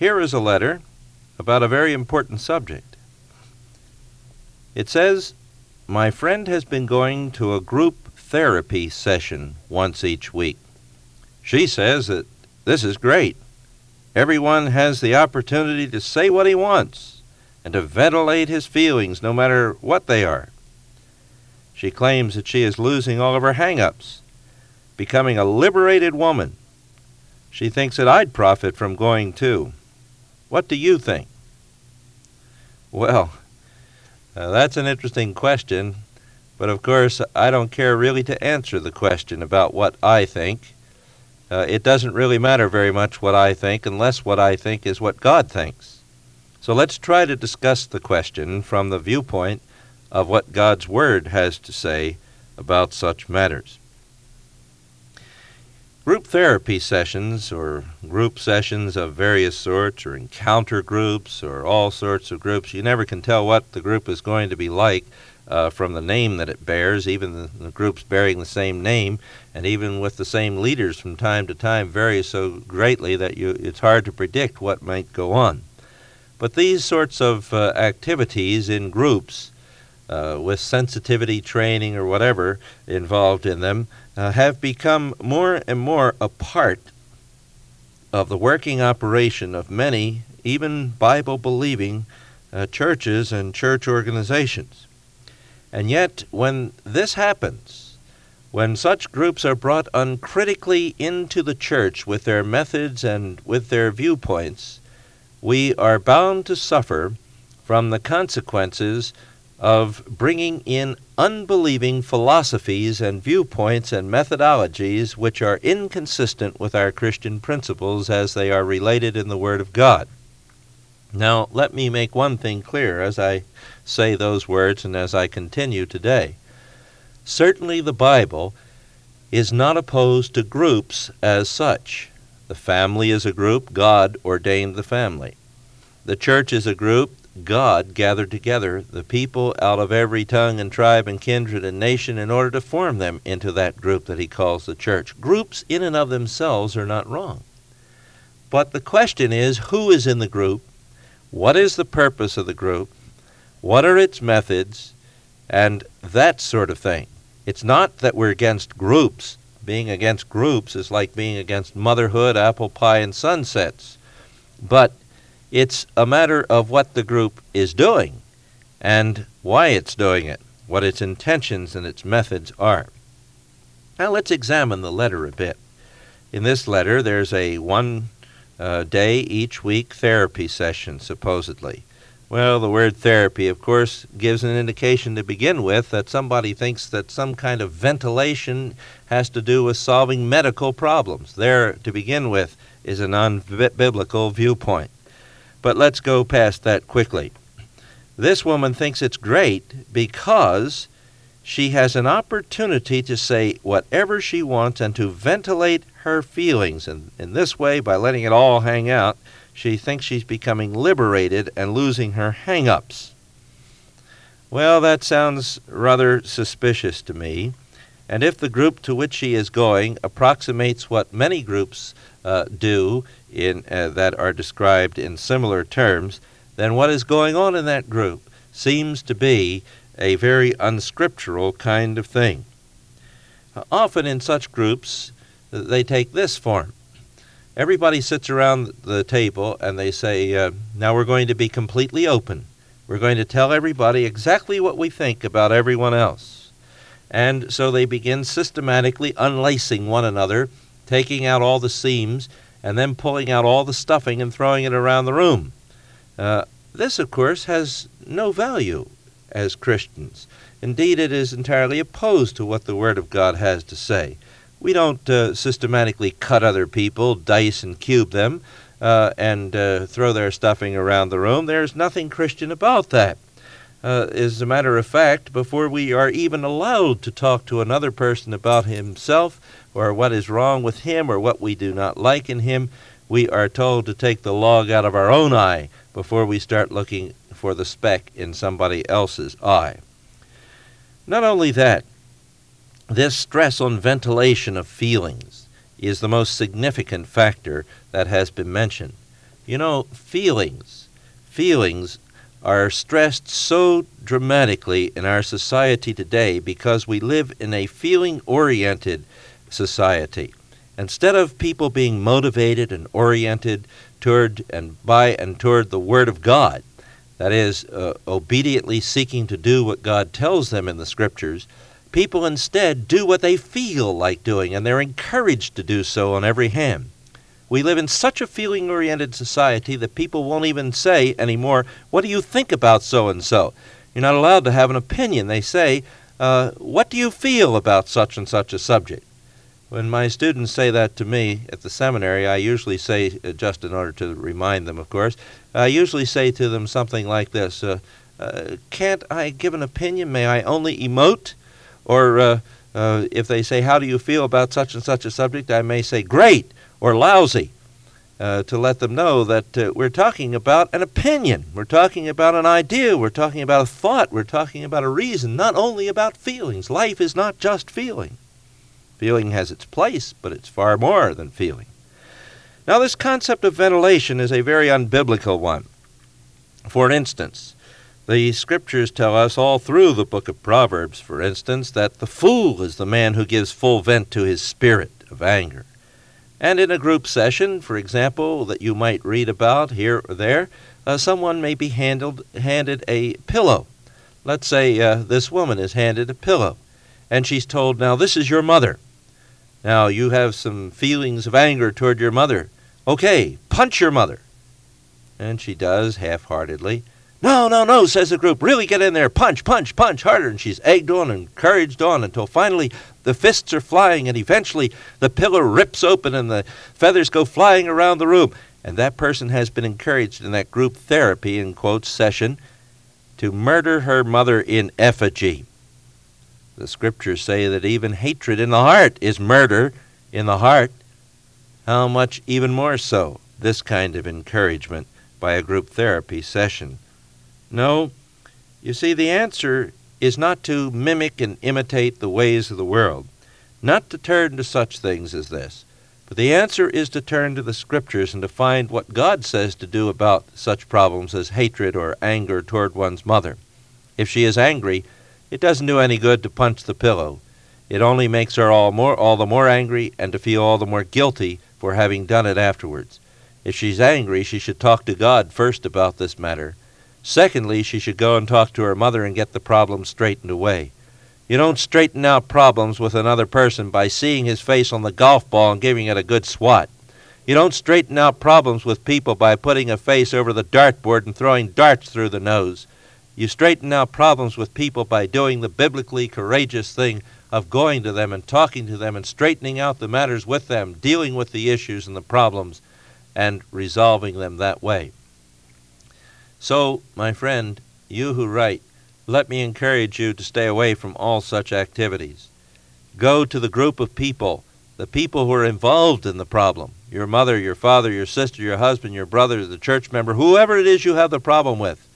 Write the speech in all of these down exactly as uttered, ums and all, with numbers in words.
Here is a letter about a very important subject. It says, my friend has been going to a group therapy session once each week. She says that this is great. Everyone has the opportunity to say what he wants and to ventilate his feelings no matter what they are. She claims that she is losing all of her hang-ups, becoming a liberated woman. She thinks that I'd profit from going too. What do you think? Well, uh, that's an interesting question, but of course I don't care really to answer the question about what I think. Uh, it doesn't really matter very much what I think unless what I think is what God thinks. So let's try to discuss the question from the viewpoint of what God's Word has to say about such matters. Group therapy sessions, or group sessions of various sorts, or encounter groups, or all sorts of groups, you never can tell what the group is going to be like uh, from the name that it bears, even the, the groups bearing the same name, and even with the same leaders from time to time vary so greatly that you, it's hard to predict what might go on. But these sorts of uh, activities in groups, Uh, with sensitivity training or whatever involved in them, uh, have become more and more a part of the working operation of many, even Bible-believing uh, churches and church organizations. And yet, when this happens, when such groups are brought uncritically into the church with their methods and with their viewpoints, we are bound to suffer from the consequences of bringing in unbelieving philosophies and viewpoints and methodologies which are inconsistent with our Christian principles as they are related in the Word of God. Now, let me make one thing clear as I say those words and as I continue today. Certainly the Bible is not opposed to groups as such. The family is a group. God ordained the family. The church is a group. God gathered together the people out of every tongue and tribe and kindred and nation in order to form them into that group that he calls the church. Groups in and of themselves are not wrong. But the question is, who is in the group? What is the purpose of the group? What are its methods? And that sort of thing. It's not that we're against groups. Being against groups is like being against motherhood, apple pie, and sunsets. But it's a matter of what the group is doing and why it's doing it, what its intentions and its methods are. Now let's examine the letter a bit. In this letter, there's a one uh, day each week therapy session, supposedly. Well, the word therapy, of course, gives an indication to begin with that somebody thinks that some kind of ventilation has to do with solving medical problems. There, to begin with, is a non-biblical viewpoint. But let's go past that quickly. This woman thinks it's great because she has an opportunity to say whatever she wants and to ventilate her feelings. And in this way, by letting it all hang out, she thinks she's becoming liberated and losing her hang-ups. Well, that sounds rather suspicious to me. And if the group to which she is going approximates what many groups uh, do in uh, that are described in similar terms, then what is going on in that group seems to be a very unscriptural kind of thing. Uh, often in such groups, they take this form. Everybody sits around the table and they say, uh, now we're going to be completely open. We're going to tell everybody exactly what we think about everyone else. And so they begin systematically unlacing one another, taking out all the seams, and then pulling out all the stuffing and throwing it around the room. Uh, this, of course, has no value as Christians. Indeed, it is entirely opposed to what the Word of God has to say. We don't uh, systematically cut other people, dice and cube them, uh, and uh, throw their stuffing around the room. There's nothing Christian about that. Uh, as a matter of fact, before we are even allowed to talk to another person about himself or what is wrong with him or what we do not like in him, we are told to take the log out of our own eye before we start looking for the speck in somebody else's eye. Not only that, this stress on ventilation of feelings is the most significant factor that has been mentioned. You know, feelings, feelings are stressed so dramatically in our society today because we live in a feeling-oriented society. Instead of people being motivated and oriented toward and by and toward the Word of God, that is, uh, obediently seeking to do what God tells them in the Scriptures, people instead do what they feel like doing, and they're encouraged to do so on every hand. We live in such a feeling-oriented society that people won't even say anymore, "What do you think about so-and-so?" You're not allowed to have an opinion. They say, uh, "What do you feel about such and such a subject?" When my students say that to me at the seminary, I usually say, uh, just in order to remind them, of course, I usually say to them something like this, uh, uh, can't I give an opinion? May I only emote? Or uh, uh, if they say, how do you feel about such and such a subject? I may say, great or lousy, uh, to let them know that uh, we're talking about an opinion. We're talking about an idea. We're talking about a thought. We're talking about a reason, not only about feelings. Life is not just feeling. Feeling has its place, but it's far more than feeling. Now, this concept of ventilation is a very unbiblical one. For instance, the Scriptures tell us all through the book of Proverbs, for instance, that the fool is the man who gives full vent to his spirit of anger. And in a group session, for example, that you might read about here or there, uh, someone may be handled, handed a pillow. Let's say uh, this woman is handed a pillow, and she's told, now, this is your mother. Now, you have some feelings of anger toward your mother. Okay, punch your mother. And she does half-heartedly. No, no, no, says the group. Really get in there. Punch, punch, punch harder. And she's egged on and encouraged on until finally the fists are flying, and eventually the pillow rips open and the feathers go flying around the room. And that person has been encouraged in that group therapy, in quotes, session to murder her mother in effigy. The Scriptures say that even hatred in the heart is murder in the heart. How much even more so this kind of encouragement by a group therapy session? No, you see, the answer is not to mimic and imitate the ways of the world, not to turn to such things as this, but the answer is to turn to the Scriptures and to find what God says to do about such problems as hatred or anger toward one's mother. If she is angry, it doesn't do any good to punch the pillow. It only makes her all more, all the more angry and to feel all the more guilty for having done it afterwards. If she's angry, she should talk to God first about this matter. Secondly, she should go and talk to her mother and get the problem straightened away. You don't straighten out problems with another person by seeing his face on the golf ball and giving it a good swat. You don't straighten out problems with people by putting a face over the dartboard and throwing darts through the nose. You straighten out problems with people by doing the biblically courageous thing of going to them and talking to them and straightening out the matters with them, dealing with the issues and the problems and resolving them that way. So, my friend, you who write, let me encourage you to stay away from all such activities. Go to the group of people, the people who are involved in the problem, your mother, your father, your sister, your husband, your brother, the church member, whoever it is you have the problem with,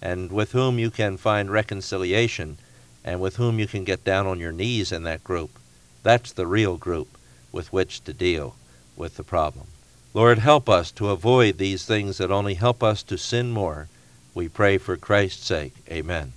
and with whom you can find reconciliation, and with whom you can get down on your knees in that group. That's the real group with which to deal with the problem. Lord, help us to avoid these things that only help us to sin more. We pray for Christ's sake. Amen.